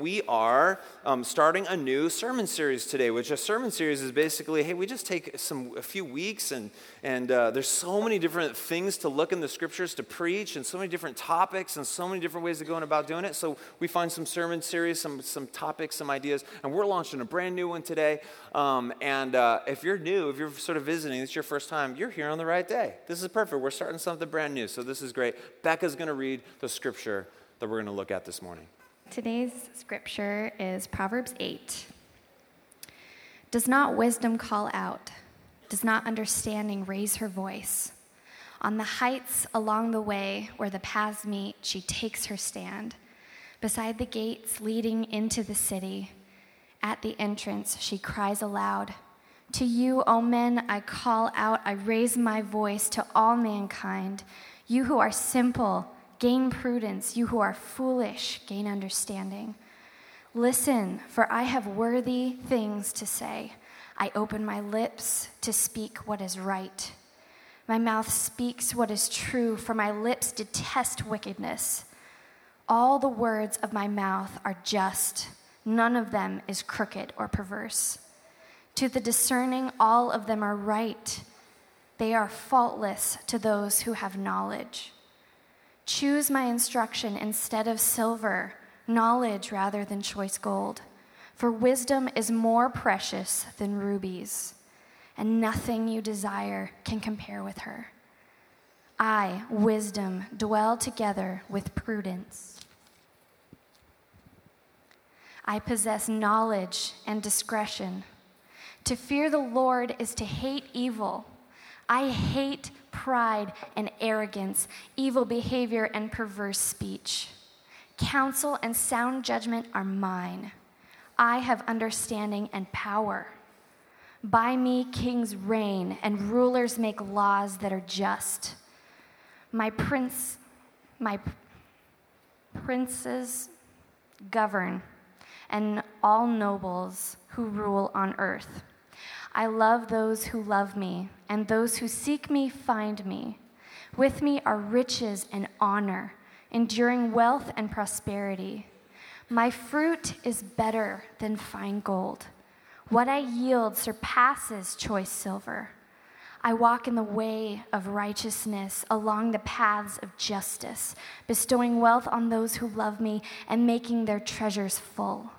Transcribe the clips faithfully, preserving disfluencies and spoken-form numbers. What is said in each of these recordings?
we are um, starting a new sermon series today, which a sermon series is basically, hey, we just take some a few weeks, and and uh, there's so many different things to look in the scriptures to preach, and so many different topics, and so many different ways of going about doing it. So we find some sermon series, some some topics, some ideas, and we're launching a brand new one today. Um, and uh, if you're new, if you're sort of visiting, it's your first time, you're here on the right day. This is perfect. We're starting something brand new, so this is great. Becca's going to read the scripture that we're going to look at this morning. Today's scripture is Proverbs eight. Does not wisdom call out? Does not understanding raise her voice? On the heights along the way where the paths meet, she takes her stand. Beside the gates leading into the city, at the entrance she cries aloud, "To you, O men, I call out, I raise my voice to all mankind. You who are simple, gain prudence. You who are foolish, gain understanding. Listen, for I have worthy things to say. I open my lips to speak what is right. My mouth speaks what is true, for my lips detest wickedness. All the words of my mouth are just. None of them is crooked or perverse. To the discerning, all of them are right. They are faultless to those who have knowledge. Choose my instruction instead of silver, knowledge rather than choice gold. For wisdom is more precious than rubies, and nothing you desire can compare with her. I, wisdom, dwell together with prudence. I possess knowledge and discretion. To fear the Lord is to hate evil. I hate pride and arrogance, evil behavior and perverse speech. Counsel and sound judgment are mine. I have understanding and power. By me kings reign and rulers make laws that are just. My prince, my princes govern, and all nobles who rule on earth. I love those who love me, and those who seek me find me. With me are riches and honor, enduring wealth and prosperity. My fruit is better than fine gold. What I yield surpasses choice silver. I walk in the way of righteousness, along the paths of justice, bestowing wealth on those who love me and making their treasures full.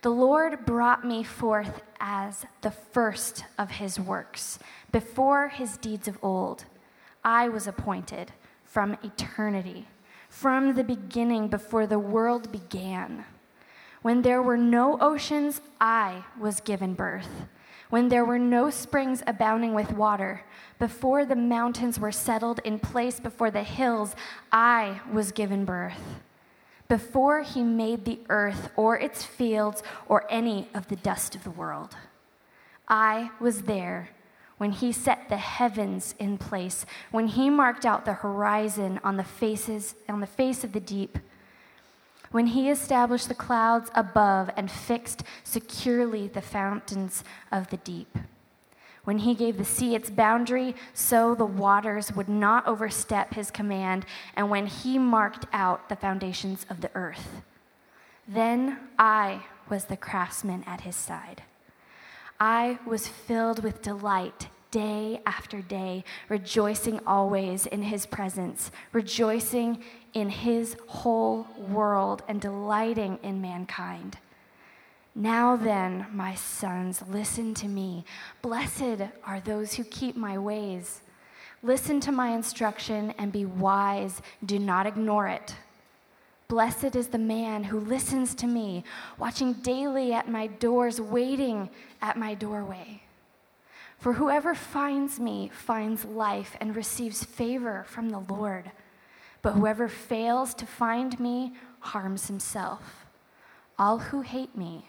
The Lord brought me forth as the first of his works, before his deeds of old. I was appointed from eternity, from the beginning, before the world began. When there were no oceans, I was given birth. When there were no springs abounding with water, before the mountains were settled in place, before the hills, I was given birth. Before he made the earth or its fields or any of the dust of the world. I was there when he set the heavens in place, when he marked out the horizon on the faces on the face of the deep, when he established the clouds above and fixed securely the fountains of the deep, when he gave the sea its boundary so the waters would not overstep his command, and when he marked out the foundations of the earth. Then I was the craftsman at his side. I was filled with delight day after day, rejoicing always in his presence, rejoicing in his whole world, and delighting in mankind. Now then, my sons, listen to me. Blessed are those who keep my ways. Listen to my instruction and be wise. Do not ignore it. Blessed is the man who listens to me, watching daily at my doors, waiting at my doorway. For whoever finds me finds life and receives favor from the Lord. But whoever fails to find me harms himself. All who hate me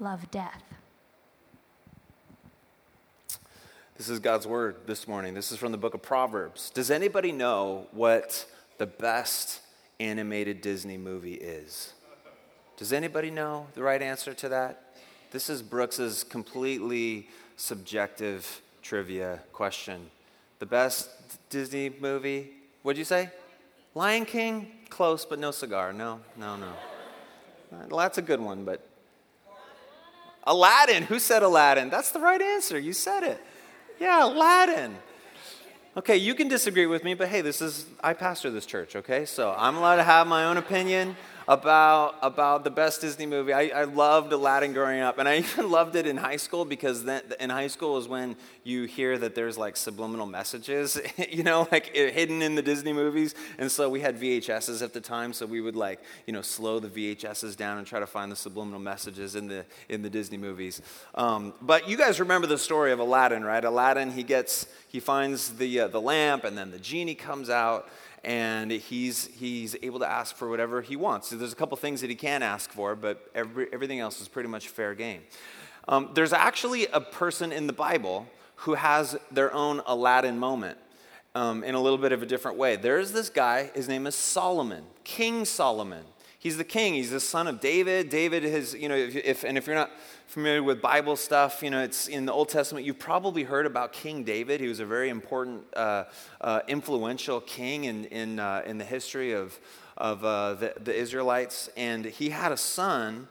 love death. This is God's word this morning. This is from the book of Proverbs. Does anybody know what the best animated Disney movie is? Does anybody know the right answer to that? This is Brooks's completely subjective trivia question. The best Disney movie, what'd you say? Lion King? Close, but no cigar. No, no, no. Well, that's a good one, but Aladdin. Who said Aladdin? That's the right answer. You said it. Yeah, Aladdin. Okay, you can disagree with me, but hey, this is, I pastor this church, okay? So I'm allowed to have my own opinion about about the best Disney movie. I, I loved Aladdin growing up, and I even loved it in high school because then, in high school is when you hear that there's like subliminal messages, you know, like hidden in the Disney movies. And so we had V H S's at the time, so we would like, you know, slow the V H S's down and try to find the subliminal messages in the in the Disney movies. Um, but you guys remember the story of Aladdin, right? Aladdin, he gets he finds the uh, the lamp, and then the genie comes out. And he's he's able to ask for whatever he wants. So there's a couple things that he can ask for, but every, everything else is pretty much fair game. Um, there's actually a person in the Bible who has their own Aladdin moment um, in a little bit of a different way. There's this guy, his name is Solomon, King Solomon. He's the king. He's the son of David. David is, you know, if, if and if you're not familiar with Bible stuff, you know, it's in the Old Testament. You've probably heard about King David. He was a very important, uh, uh, influential king in in uh, in the history of of uh, the, the Israelites. And he had a son,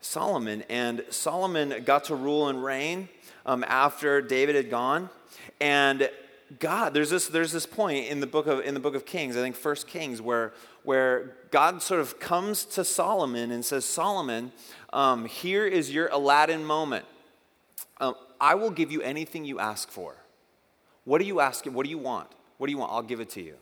Solomon. And Solomon got to rule and reign um, after David had gone. And God, there's this there's this point in the book of in the book of Kings, I think First Kings, where where God sort of comes to Solomon and says, Solomon, um, here is your Aladdin moment. Um, I will give you anything you ask for. What do you ask? What do you want? What do you want? I'll give it to you.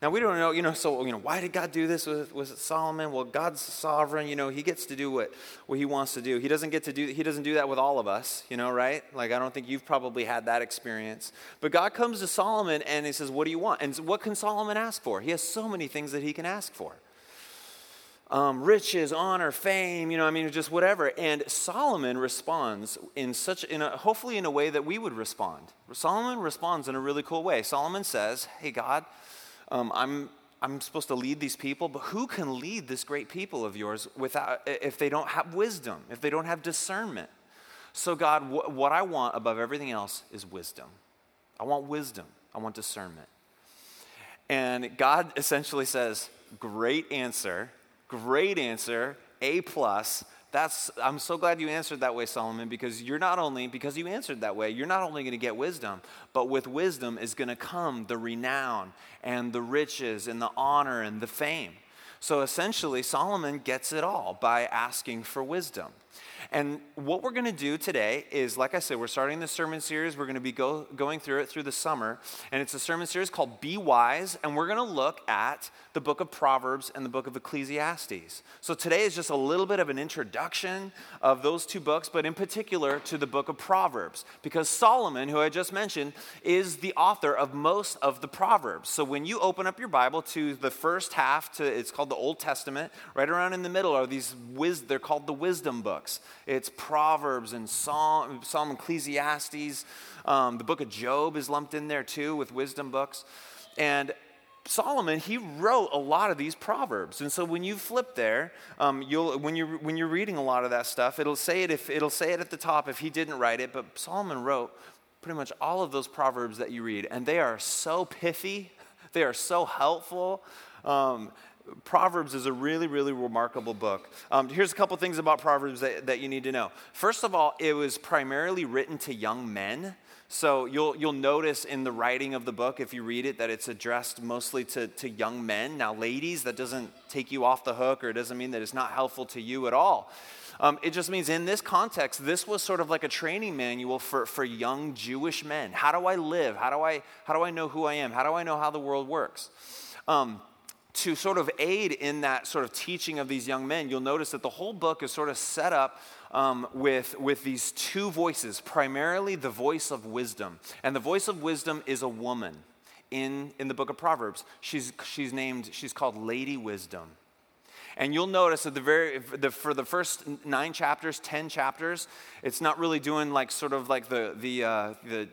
Now, we don't know, you know, so, you know, why did God do this with, with Solomon? Well, God's sovereign, you know, he gets to do what, what he wants to do. He doesn't get to do, he doesn't do that with all of us, you know, right? Like, I don't think you've probably had that experience. But God comes to Solomon and he says, what do you want? And what can Solomon ask for? He has so many things that he can ask for. Um, riches, honor, fame, you know, I mean, just whatever. And Solomon responds in such, in a, hopefully in a way that we would respond. Solomon responds in a really cool way. Solomon says, hey, God, Um, I'm I'm supposed to lead these people, but who can lead this great people of yours without if they don't have wisdom, if they don't have discernment? So God, wh- what I want above everything else is wisdom. I want wisdom. I want discernment. And God essentially says, "Great answer, great answer, A plus." That's I'm so glad you answered that way, Solomon, because you're not only, because you answered that way, you're not only going to get wisdom, but with wisdom is going to come the renown and the riches and the honor and the fame. So essentially, Solomon gets it all by asking for wisdom. And what we're going to do today is, like I said, we're starting this sermon series. We're going to be go, going through it through the summer. And it's a sermon series called Be Wise. And we're going to look at the book of Proverbs and the book of Ecclesiastes. So today is just a little bit of an introduction of those two books, but in particular to the book of Proverbs. Because Solomon, who I just mentioned, is the author of most of the Proverbs. So when you open up your Bible to the first half, to it's called the Old Testament, right around in the middle are these, wis- they're called the wisdom books. It's Proverbs and Psalm, Psalm Ecclesiastes. Um, the book of Job is lumped in there too with wisdom books. And Solomon, he wrote a lot of these proverbs. And so when you flip there, um, you'll when you're when you're reading a lot of that stuff, it'll say it if it'll say it at the top if he didn't write it. But Solomon wrote pretty much all of those proverbs that you read, and they are so pithy, they are so helpful. Um, Proverbs is a really, really remarkable book. Um, here's a couple things about Proverbs that, that you need to know. First of all, it was primarily written to young men. So you'll you'll notice in the writing of the book, if you read it, that it's addressed mostly to, to young men. Now, ladies, that doesn't take you off the hook, or it doesn't mean that it's not helpful to you at all. Um, it just means in this context, this was sort of like a training manual for, for young Jewish men. How do I live? How do I how do I know who I am? How do I know how the world works? Um, To sort of aid in that sort of teaching of these young men, you'll notice that the whole book is sort of set up um, with, with these two voices, primarily the voice of wisdom. And the voice of wisdom is a woman in, in the book of Proverbs. She's she's named, she's called Lady Wisdom. And you'll notice that the very the, for the first nine chapters, ten chapters, it's not really doing like sort of like the the uh, the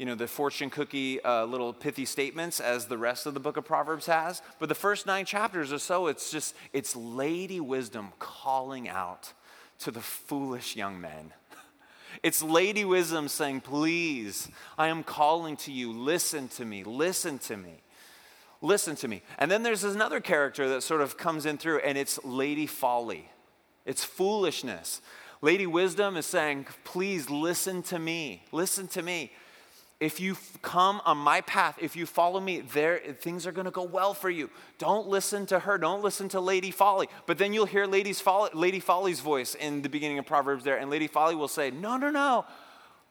you know, the fortune cookie uh, little pithy statements as the rest of the book of Proverbs has. But the first nine chapters or so, it's just, it's Lady Wisdom calling out to the foolish young men. It's Lady Wisdom saying, please, I am calling to you. Listen to me. Listen to me. Listen to me. And then there's another character that sort of comes in through, and it's Lady Folly. It's foolishness. Lady Wisdom is saying, please listen to me. Listen to me. If you come on my path, if you follow me, there things are going to go well for you. Don't listen to her. Don't listen to Lady Folly. But then you'll hear Lady's Folly, Lady Folly's voice in the beginning of Proverbs there. And Lady Folly will say, no, no, no.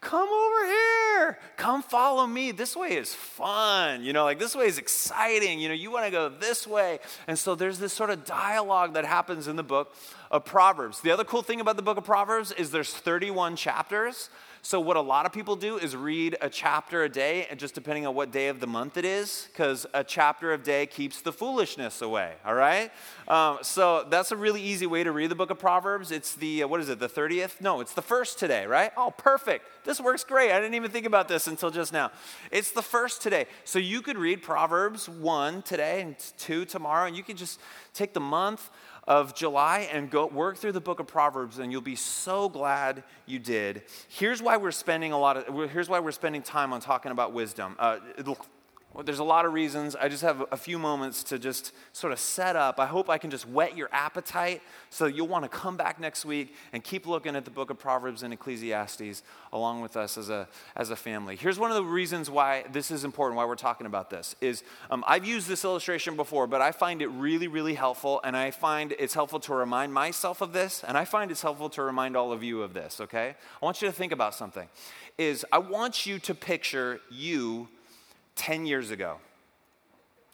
Come over here. Come follow me. This way is fun. You know, like this way is exciting. You know, you want to go this way. And so there's this sort of dialogue that happens in the book of Proverbs. The other cool thing about the book of Proverbs is there's thirty-one chapters. So what a lot of people do is read a chapter a day, and just depending on what day of the month it is, because a chapter of day keeps the foolishness away, all right? Um, so that's a really easy way to read the book of Proverbs. It's the, what is it, the thirtieth? No, it's the first today, right? Oh, perfect. This works great. I didn't even think about this until just now. It's the first today. So you could read Proverbs one today and two tomorrow, and you could just take the month of July and go work through the book of Proverbs, and you'll be so glad you did. Here's why we're spending a lot of here's why we're spending time on talking about wisdom. Uh, there's a lot of reasons. I just have a few moments to just sort of set up. I hope I can just whet your appetite so you'll want to come back next week and keep looking at the book of Proverbs and Ecclesiastes along with us as a as a family. Here's one of the reasons why this is important, why we're talking about this, is um, I've used this illustration before, but I find it really, really helpful, and I find it's helpful to remind myself of this, and I find it's helpful to remind all of you of this, okay? I want you to think about something, is I want you to picture you ten years ago,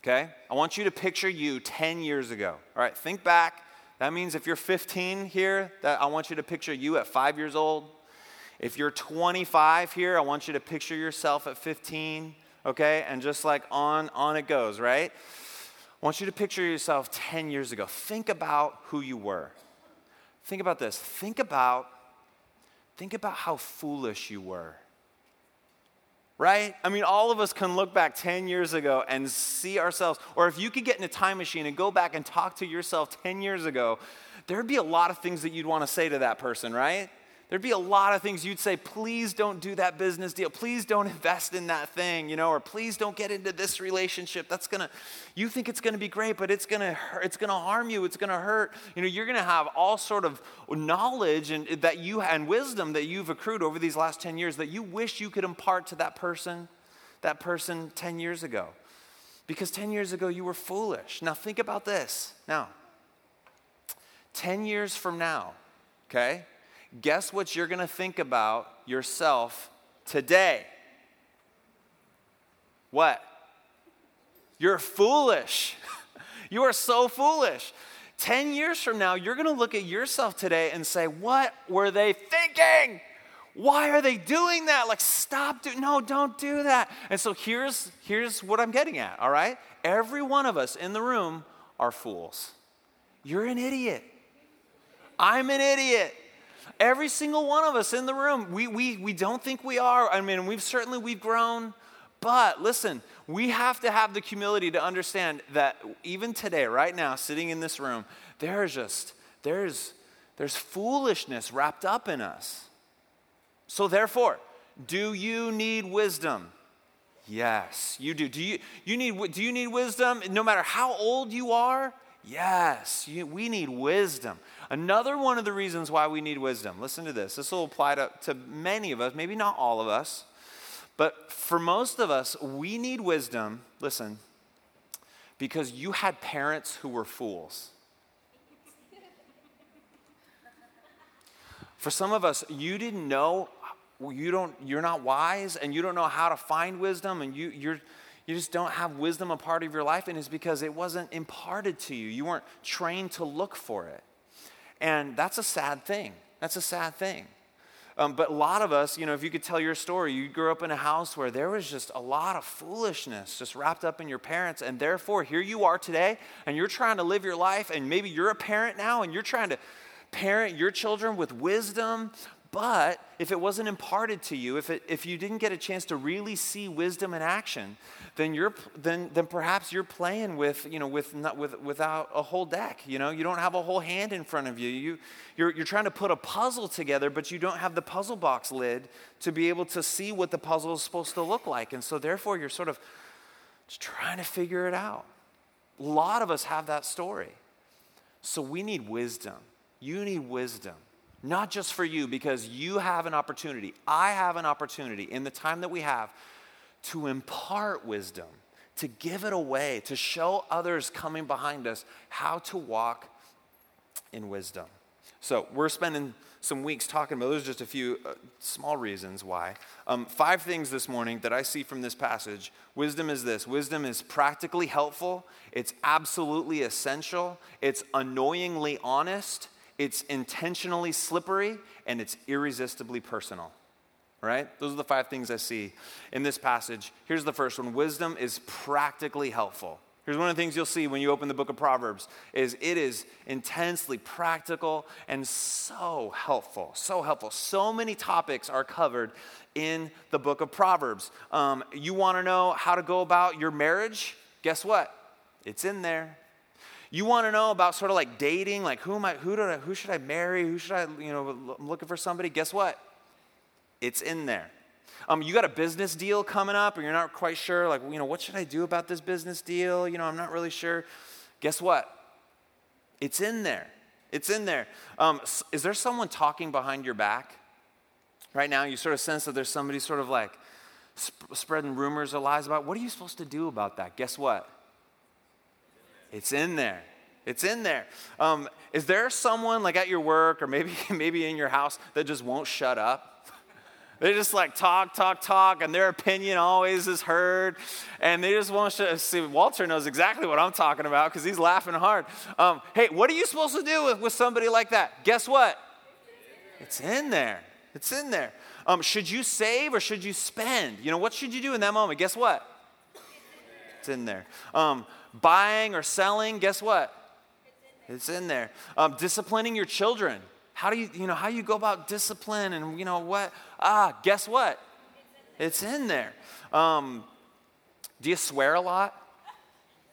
okay? I want you to picture you ten years ago. All right, think back. That means if you're fifteen here, that I want you to picture you at five years old. If you're twenty-five here, I want you to picture yourself at fifteen, okay? And just like on, on it goes, right? I want you to picture yourself ten years ago. Think about who you were. Think about this. Think about, think about how foolish you were. Right? I mean, all of us can look back ten years ago and see ourselves, or if you could get in a time machine and go back and talk to yourself ten years ago, there'd be a lot of things that you'd want to say to that person, right? There'd be a lot of things you'd say, please don't do that business deal. Please don't invest in that thing, you know, or please don't get into this relationship. That's going to, you think it's going to be great, but it's going to hurt. It's going to harm you. It's going to hurt. You know, you're going to have all sort of knowledge and that you and wisdom that you've accrued over these last ten years that you wish you could impart to that person, that person ten years ago. Because ten years ago, you were foolish. Now think about this. Now, ten years from now, okay? Guess what you're going to think about yourself today? What? You're foolish. You are so foolish. Ten years from now, you're going to look at yourself today and say, what were they thinking? Why are they doing that? Like, stop doing, no, don't do that. And so here's, here's what I'm getting at, all right? Every one of us in the room are fools. You're an idiot. I'm an idiot. Every single one of us in the room, we we we don't think we are. I mean, we've certainly, we've grown. But listen, we have to have the humility to understand that even today, right now, sitting in this room, there's just, there's, there's foolishness wrapped up in us. So therefore, do you need wisdom? Yes, you do. Do you, you need, do you need wisdom no matter how old you are? Yes, you, we need wisdom. Another one of the reasons why we need wisdom, listen to this. This will apply to, to many of us, maybe not all of us, but for most of us, we need wisdom, listen, because you had parents who were fools. For some of us, you didn't know, you don't, you're not wise, and you don't know how to find wisdom, and you, you're... You just don't have wisdom a part of your life, and it's because it wasn't imparted to you. You weren't trained to look for it. And that's a sad thing. That's a sad thing. Um, but a lot of us, you know, if you could tell your story, you grew up in a house where there was just a lot of foolishness just wrapped up in your parents, and therefore here you are today, and you're trying to live your life, and maybe you're a parent now, and you're trying to parent your children with wisdom. But if it wasn't imparted to you, if it, if you didn't get a chance to really see wisdom in action, then you're then then perhaps you're playing with you know with not with without a whole deck. You know, you don't have a whole hand in front of you. You you're you're trying to put a puzzle together, but you don't have the puzzle box lid to be able to see what the puzzle is supposed to look like, and so therefore you're sort of just trying to figure it out. A lot of us have that story, so we need wisdom. you need wisdom. Not just for you, because you have an opportunity. I have an opportunity in the time that we have to impart wisdom, to give it away, to show others coming behind us how to walk in wisdom. So we're spending some weeks talking about, those are just a few uh, small reasons why. Um, five things this morning that I see from this passage. Wisdom is this. Wisdom is practically helpful. It's absolutely essential. It's annoyingly honest. It's intentionally slippery. And it's irresistibly personal. All right? Those are the five things I see in this passage. Here's the first one. Wisdom is practically helpful. Here's one of the things you'll see when you open the book of Proverbs is it is intensely practical and so helpful, so helpful. So many topics are covered in the book of Proverbs. Um, you want to know how to go about your marriage? Guess what? It's in there. You want to know about sort of like dating, like who am I, who do I, who should I marry? Who should I, you know, I'm looking for somebody. Guess what? It's in there. Um, you got a business deal coming up, or you're not quite sure, like, you know, what should I do about this business deal? You know, I'm not really sure. Guess what? It's in there. It's in there. Um, is there someone talking behind your back? Right now, you sort of sense that there's somebody sort of like sp- spreading rumors or lies about, what are you supposed to do about that? Guess what? It's in there. It's in there. Um, is there someone like at your work or maybe maybe in your house that just won't shut up? They just like talk, talk, talk, and their opinion always is heard. And they just want to see, Walter knows exactly what I'm talking about because he's laughing hard. Um, hey, what are you supposed to do with, with somebody like that? Guess what? It's in there. It's in there. Um, should you save or should you spend? You know, what should you do in that moment? Guess what? It's in there. Um, buying or selling, guess what? It's in there. Um, disciplining your children. How do you, you know, how you go about discipline and, you know, what? Ah, guess what? It's in there. Um, do you swear a lot?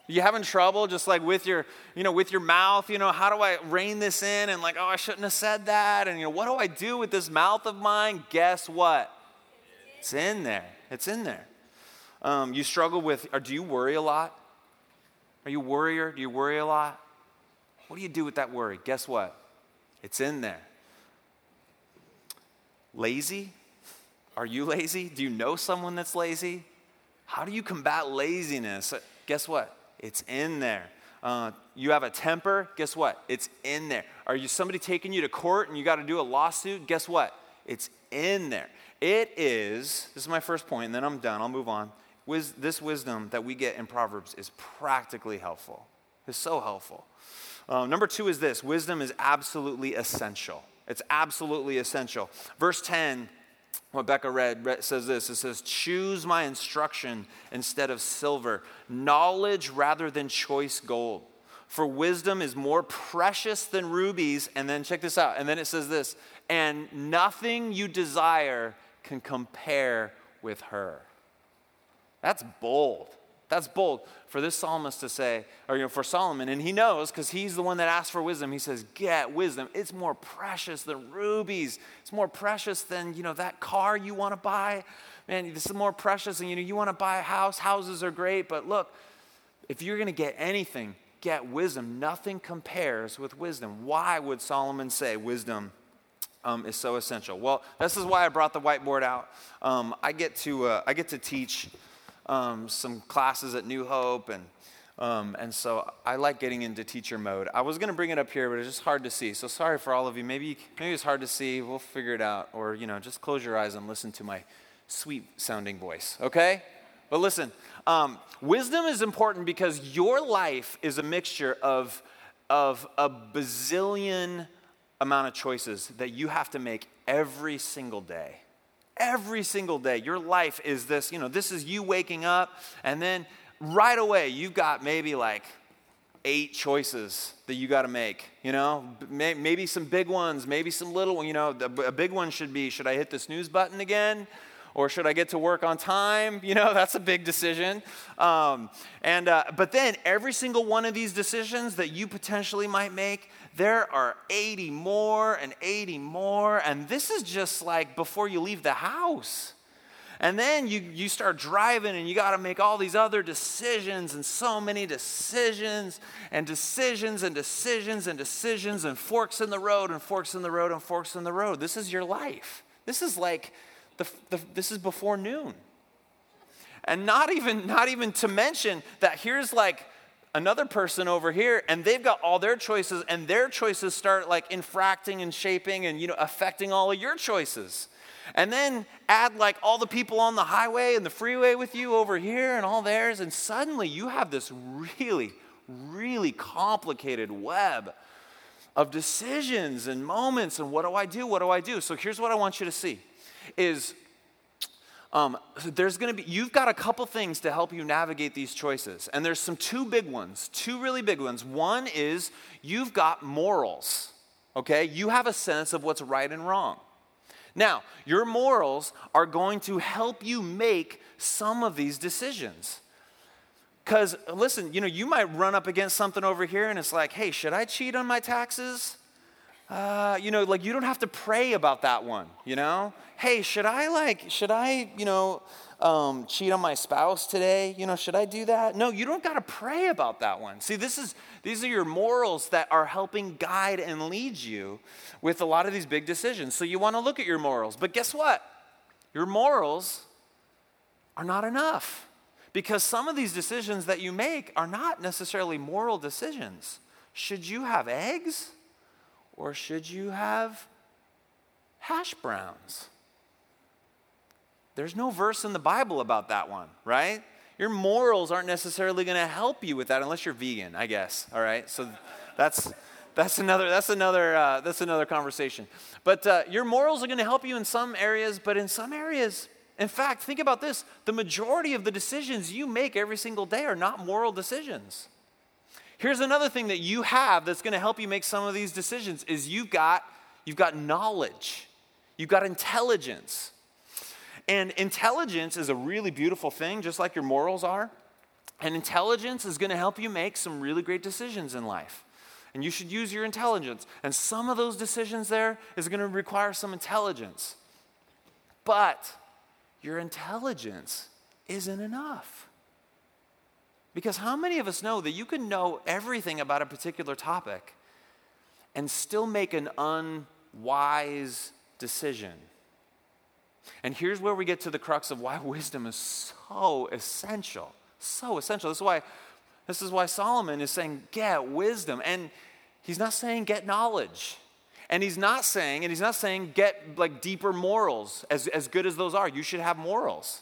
Are you having trouble just like with your, you know, with your mouth? You know, how do I rein this in? And like, oh, I shouldn't have said that. And, you know, what do I do with this mouth of mine? Guess what? It's in there. It's in there. Um, you struggle with, or do you worry a lot? Are you a worrier? Do you worry a lot? What do you do with that worry? Guess what? It's in there. Lazy? Are you lazy? Do you know someone that's lazy? How do you combat laziness? Guess what? It's in there. Uh, you have a temper? Guess what? It's in there. Are you somebody taking you to court and you got to do a lawsuit? Guess what? It's in there. It is, this is my first point, and then I'm done. I'll move on. Wis- this wisdom that we get in Proverbs is practically helpful. It's so helpful. Um, number two is this. Wisdom is absolutely essential. It's absolutely essential. Verse ten, what Becca read, read says this. It says, choose my instruction instead of silver, knowledge rather than choice gold. For wisdom is more precious than rubies. And then check this out. And then it says this. And nothing you desire can compare with her. That's bold. That's bold for this psalmist to say, or you know, for Solomon, and he knows because he's the one that asked for wisdom. He says, get wisdom. It's more precious than rubies. It's more precious than, you know, that car you want to buy. Man, this is more precious than, you know, you want to buy a house. Houses are great, but look, if you're going to get anything, get wisdom. Nothing compares with wisdom. Why would Solomon say wisdom um, is so essential? Well, this is why I brought the whiteboard out. Um, I get to uh, I get to teach Um, some classes at New Hope, and um, and so I like getting into teacher mode. I was going to bring it up here, but it's just hard to see. So sorry for all of you. Maybe maybe it's hard to see. We'll figure it out, or you know, just close your eyes and listen to my sweet-sounding voice. Okay, but listen, um, wisdom is important because your life is a mixture of of a bazillion amount of choices that you have to make every single day. Every single day, your life is this, you know, this is you waking up, and then right away, you've got maybe like eight choices that you got to make, you know, maybe some big ones, maybe some little ones, you know, a big one should be, should I hit the snooze button again, or should I get to work on time, you know, that's a big decision, um, and, uh, but then every single one of these decisions that you potentially might make, there are eighty more and eighty more, and this is just like before you leave the house. And then you, you start driving and you got to make all these other decisions and so many decisions and decisions and decisions and decisions and forks in the road and forks in the road and forks in the road. This is your life. This is like, the, the this is before noon. And not even not even to mention that here's like another person over here, and they've got all their choices, and their choices start like infracting and shaping and, you know, affecting all of your choices. And then add like all the people on the highway and the freeway with you over here and all theirs, and suddenly you have this really, really complicated web of decisions and moments and what do I do, what do I do? So here's what I want you to see is Um, there's going to be, you've got a couple things to help you navigate these choices. And there's some two big ones, two really big ones. One is you've got morals, okay? You have a sense of what's right and wrong. Now, your morals are going to help you make some of these decisions. Because, listen, you know, you might run up against something over here and it's like, hey, should I cheat on my taxes? Uh, you know, like you don't have to pray about that one, you know? Hey, should I like, should I, you know, um, cheat on my spouse today? You know, should I do that? No, you don't got to pray about that one. See, this is, these are your morals that are helping guide and lead you with a lot of these big decisions. So you want to look at your morals, but guess what? Your morals are not enough because some of these decisions that you make are not necessarily moral decisions. Should you have eggs? Or should you have hash browns? There's no verse in the Bible about that one, right? Your morals aren't necessarily going to help you with that unless you're vegan, I guess. All right, so that's that's another that's another uh, that's another conversation. But uh, your morals are going to help you in some areas, but in some areas, in fact, think about this: the majority of the decisions you make every single day are not moral decisions. Here's another thing that you have that's going to help you make some of these decisions is you've got, you've got knowledge. You've got intelligence. And intelligence is a really beautiful thing, just like your morals are. And intelligence is going to help you make some really great decisions in life. And you should use your intelligence. And some of those decisions there is going to require some intelligence. But your intelligence isn't enough. Because how many of us know that you can know everything about a particular topic and still make an unwise decision? And here's where we get to the crux of why wisdom is so essential, so essential. This is why, this is why Solomon is saying, get wisdom. And he's not saying get knowledge. And he's not saying, and he's not saying get like deeper morals, as, as good as those are. You should have morals.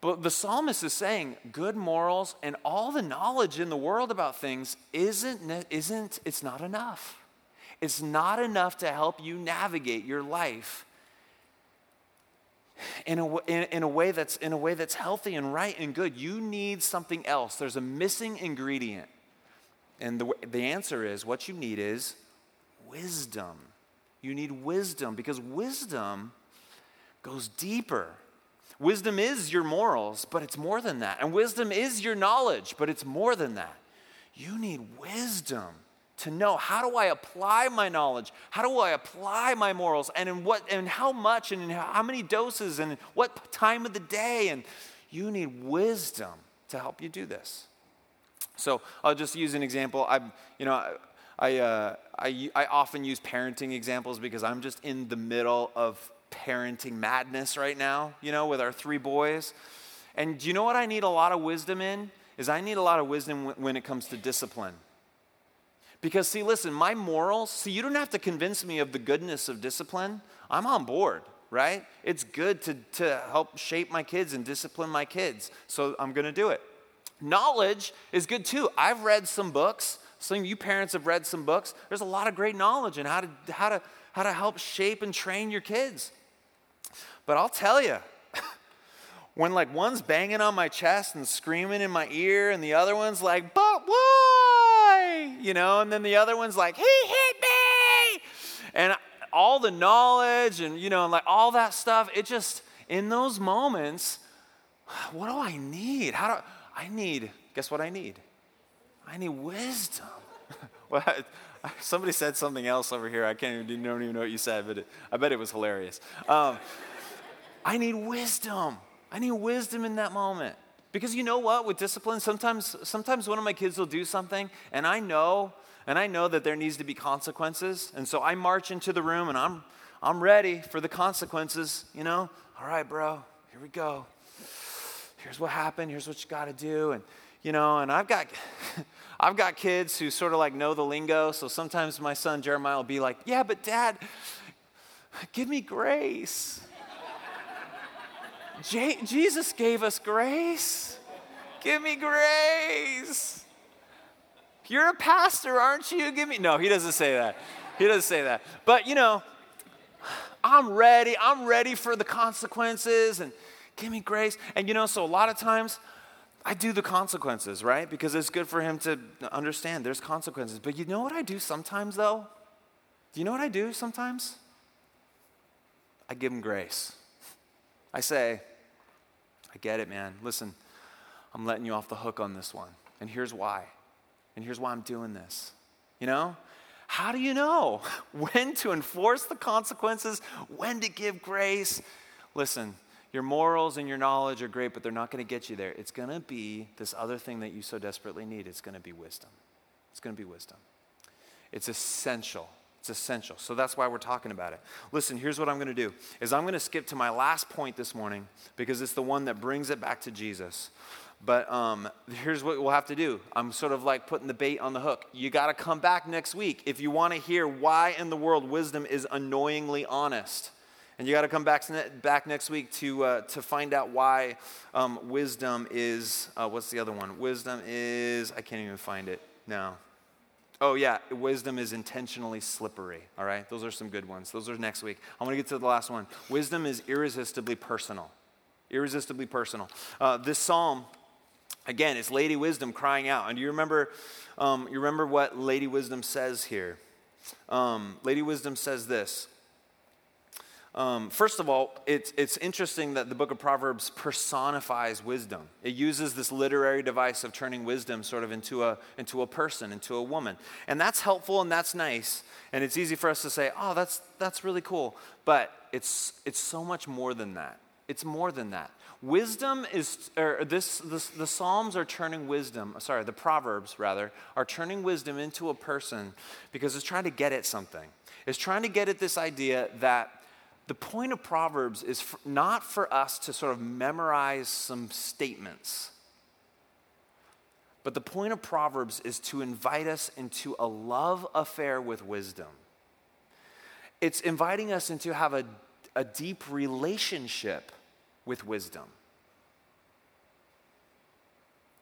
But the psalmist is saying good morals and all the knowledge in the world about things isn't, isn't, it's not enough. It's not enough to help you navigate your life in a, in, in a way that's, in a way that's healthy and right and good. You need something else. There's a missing ingredient. And the, the answer is what you need is wisdom. You need wisdom because wisdom goes deeper. Wisdom is your morals, but it's more than that. And wisdom is your knowledge, but it's more than that. You need wisdom to know, how do I apply my knowledge? How do I apply my morals? And in what, and how much, and in how many doses, and what time of the day? And you need wisdom to help you do this. So I'll just use an example. I, you know, I, I, uh, I, I often use parenting examples because I'm just in the middle of parenting madness right now, you know, with our three boys. And do you know what I need a lot of wisdom in? Is I need a lot of wisdom w- when it comes to discipline. Because see, listen, my morals, see, you don't have to convince me of the goodness of discipline. I'm on board, right? It's good to, to help shape my kids and discipline my kids. So I'm going to do it. Knowledge is good too. I've read some books. Some of you parents have read some books. There's a lot of great knowledge in how to, how to, how to help shape and train your kids. But I'll tell you, when like one's banging on my chest and screaming in my ear and the other one's like, but why? You know, and then the other one's like, he hit me. And all the knowledge and, you know, like all that stuff, it just, in those moments, what do I need? How do I need, guess what I need? I need wisdom. Well, somebody said something else over here. I can't even, don't even know what you said, but it, I bet it was hilarious. Um, I need wisdom. I need wisdom in that moment. Because you know what? With discipline, sometimes sometimes one of my kids will do something, and I know, and I know that there needs to be consequences. And so I march into the room, and I'm I'm ready for the consequences, you know? All right, bro, here we go. Here's what happened, here's what you gotta do. And you know, and I've got I've got kids who sort of like know the lingo. So sometimes my son Jeremiah will be like, yeah, but dad, give me grace. Je- Jesus gave us grace. Give me grace. You're a pastor, aren't you? Give me. No, he doesn't say that. He doesn't say that. But, you know, I'm ready. I'm ready for the consequences and give me grace. And, you know, so a lot of times I do the consequences, right? Because it's good for him to understand there's consequences. But you know what I do sometimes, though? Do you know what I do sometimes? I give him grace. I say, I get it, man. Listen, I'm letting you off the hook on this one. And here's why. And here's why I'm doing this. You know? How do you know when to enforce the consequences, when to give grace? Listen, your morals and your knowledge are great, but they're not going to get you there. It's going to be this other thing that you so desperately need. It's going to be wisdom. It's going to be wisdom. It's essential. It's essential. So that's why we're talking about it. Listen, here's what I'm going to do, is I'm going to skip to my last point this morning because it's the one that brings it back to Jesus. But um, here's what we'll have to do. I'm sort of like putting the bait on the hook. You got to come back next week if you want to hear why in the world wisdom is annoyingly honest. And you got to come back back next week to uh, to find out why um, wisdom is, uh, what's the other one? Wisdom is, I can't even find it now. Oh, yeah, wisdom is intentionally slippery, all right? Those are some good ones. Those are next week. I want to get to the last one. Wisdom is irresistibly personal, irresistibly personal. Uh, this psalm, again, it's Lady Wisdom crying out. And do you remember, um, you remember what Lady Wisdom says here? Um, Lady Wisdom says this. Um, first of all, it's it's interesting that the book of Proverbs personifies wisdom. It uses this literary device of turning wisdom sort of into a into a person, into a woman. And that's helpful and that's nice. And it's easy for us to say, oh, that's that's really cool. But it's it's so much more than that. It's more than that. Wisdom is, or this, this the Psalms are turning wisdom, sorry, the Proverbs rather, are turning wisdom into a person because it's trying to get at something. It's trying to get at this idea that the point of Proverbs is for, not for us to sort of memorize some statements, but the point of Proverbs is to invite us into a love affair with wisdom. It's inviting us into have a, a deep relationship with wisdom.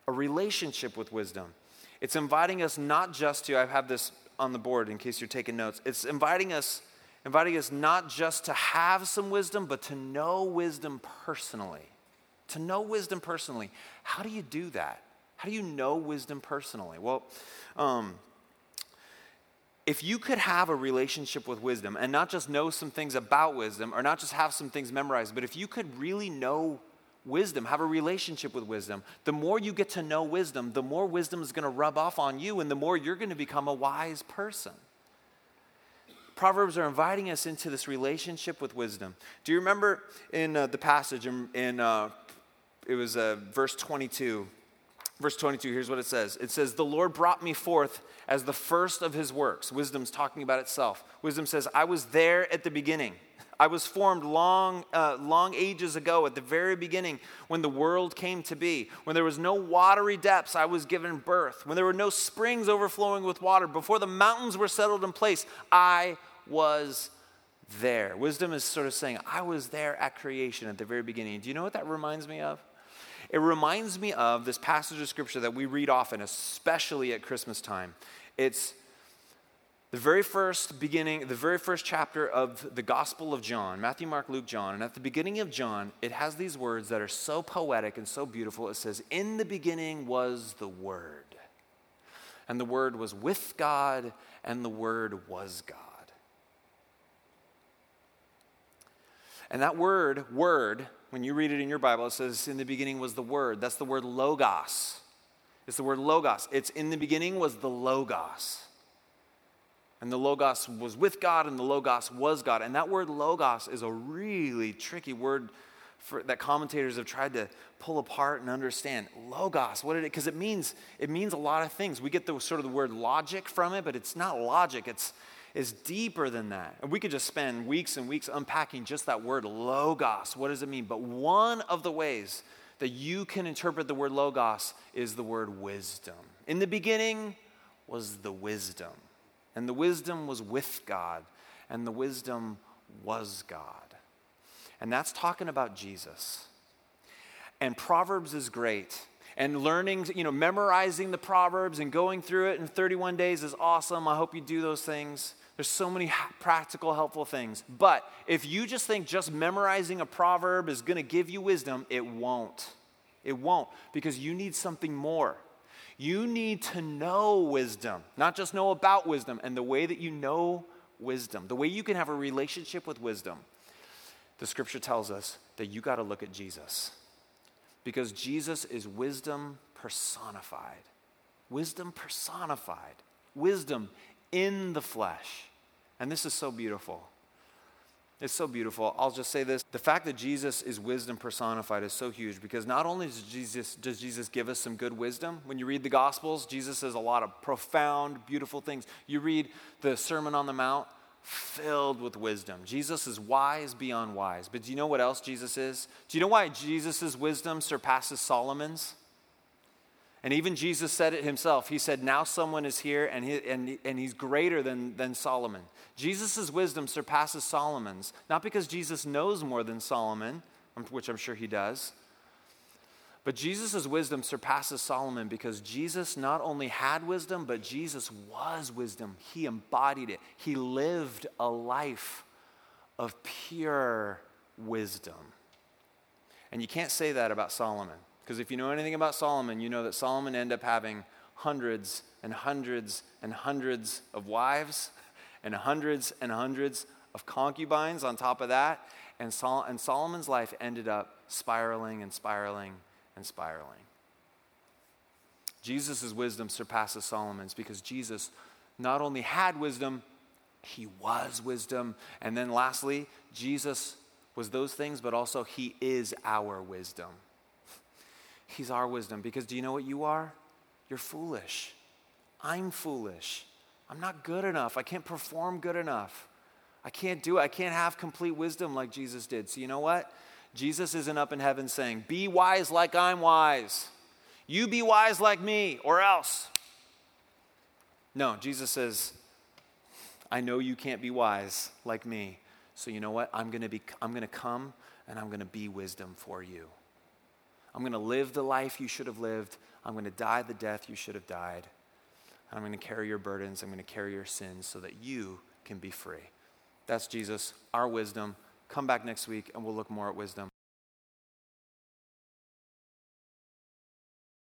A relationship with wisdom. It's inviting us not just to, I have this on the board in case you're taking notes. It's inviting us Inviting us not just to have some wisdom, but to know wisdom personally. To know wisdom personally. How do you do that? How do you know wisdom personally? Well, um, if you could have a relationship with wisdom and not just know some things about wisdom or not just have some things memorized, but if you could really know wisdom, have a relationship with wisdom, the more you get to know wisdom, the more wisdom is going to rub off on you and the more you're going to become a wise person. Proverbs are inviting us into this relationship with wisdom. Do you remember in uh, the passage, in, in uh, it was uh, verse twenty-two. Verse twenty-two, here's what it says. It says, the Lord brought me forth as the first of his works. Wisdom's talking about itself. Wisdom says, I was there at the beginning. I was formed long, uh, long ages ago at the very beginning when the world came to be. When there was no watery depths, I was given birth. When there were no springs overflowing with water, before the mountains were settled in place, I was there. Wisdom is sort of saying, I was there at creation at the very beginning. Do you know what that reminds me of? It reminds me of this passage of scripture that we read often, especially at Christmas time. It's the very first beginning, the very first chapter of the Gospel of John, Matthew, Mark, Luke, John. And at the beginning of John, it has these words that are so poetic and so beautiful. It says, in the beginning was the Word. And the Word was with God, and the Word was God. And that word, word, when you read it in your Bible, it says, in the beginning was the Word. That's the word logos. It's the word logos. It's in the beginning was the logos. And the Logos was with God, and the Logos was God. And that word Logos is a really tricky word for, that commentators have tried to pull apart and understand. Logos, what did it? Because it means it means a lot of things. We get the sort of the word logic from it, but it's not logic. It's it's deeper than that. And we could just spend weeks and weeks unpacking just that word Logos. What does it mean? But one of the ways that you can interpret the word Logos is the word wisdom. In the beginning was the wisdom. And the wisdom was with God, and the wisdom was God. And that's talking about Jesus. And Proverbs is great. And learning, you know, memorizing the Proverbs and going through it in thirty-one days is awesome. I hope you do those things. There's so many practical, helpful things. But if you just think just memorizing a proverb is going to give you wisdom, it won't. It won't, because you need something more. You need to know wisdom, not just know about wisdom. And the way that you know wisdom, the way you can have a relationship with wisdom, the scripture tells us that you got to look at Jesus, because Jesus is wisdom personified, wisdom personified, wisdom in the flesh. And this is so beautiful. It's so beautiful. I'll just say this. The fact that Jesus is wisdom personified is so huge, because not only does Jesus, does Jesus give us some good wisdom. When you read the Gospels, Jesus says a lot of profound, beautiful things. You read the Sermon on the Mount, filled with wisdom. Jesus is wise beyond wise. But do you know what else Jesus is? Do you know why Jesus' wisdom surpasses Solomon's? And even Jesus said it himself. He said, now someone is here, and he, and, and he's greater than, than Solomon. Jesus' wisdom surpasses Solomon's, not because Jesus knows more than Solomon, which I'm sure he does, but Jesus' wisdom surpasses Solomon because Jesus not only had wisdom, but Jesus was wisdom. He embodied it. He lived a life of pure wisdom. And you can't say that about Solomon. Because if you know anything about Solomon, you know that Solomon ended up having hundreds and hundreds and hundreds of wives and hundreds and hundreds of concubines on top of that. And, Sol- and Solomon's life ended up spiraling and spiraling and spiraling. Jesus' wisdom surpasses Solomon's because Jesus not only had wisdom, he was wisdom. And then lastly, Jesus was those things, but also he is our wisdom. He's our wisdom, because do you know what you are? You're foolish. I'm foolish. I'm not good enough. I can't perform good enough. I can't do it. I can't have complete wisdom like Jesus did. So you know what? Jesus isn't up in heaven saying, be wise like I'm wise. You be wise like me or else. No, Jesus says, I know you can't be wise like me. So you know what? I'm going to be. I'm going to come and I'm going to be wisdom for you. I'm going to live the life you should have lived. I'm going to die the death you should have died. I'm going to carry your burdens. I'm going to carry your sins so that you can be free. That's Jesus, our wisdom. Come back next week and we'll look more at wisdom.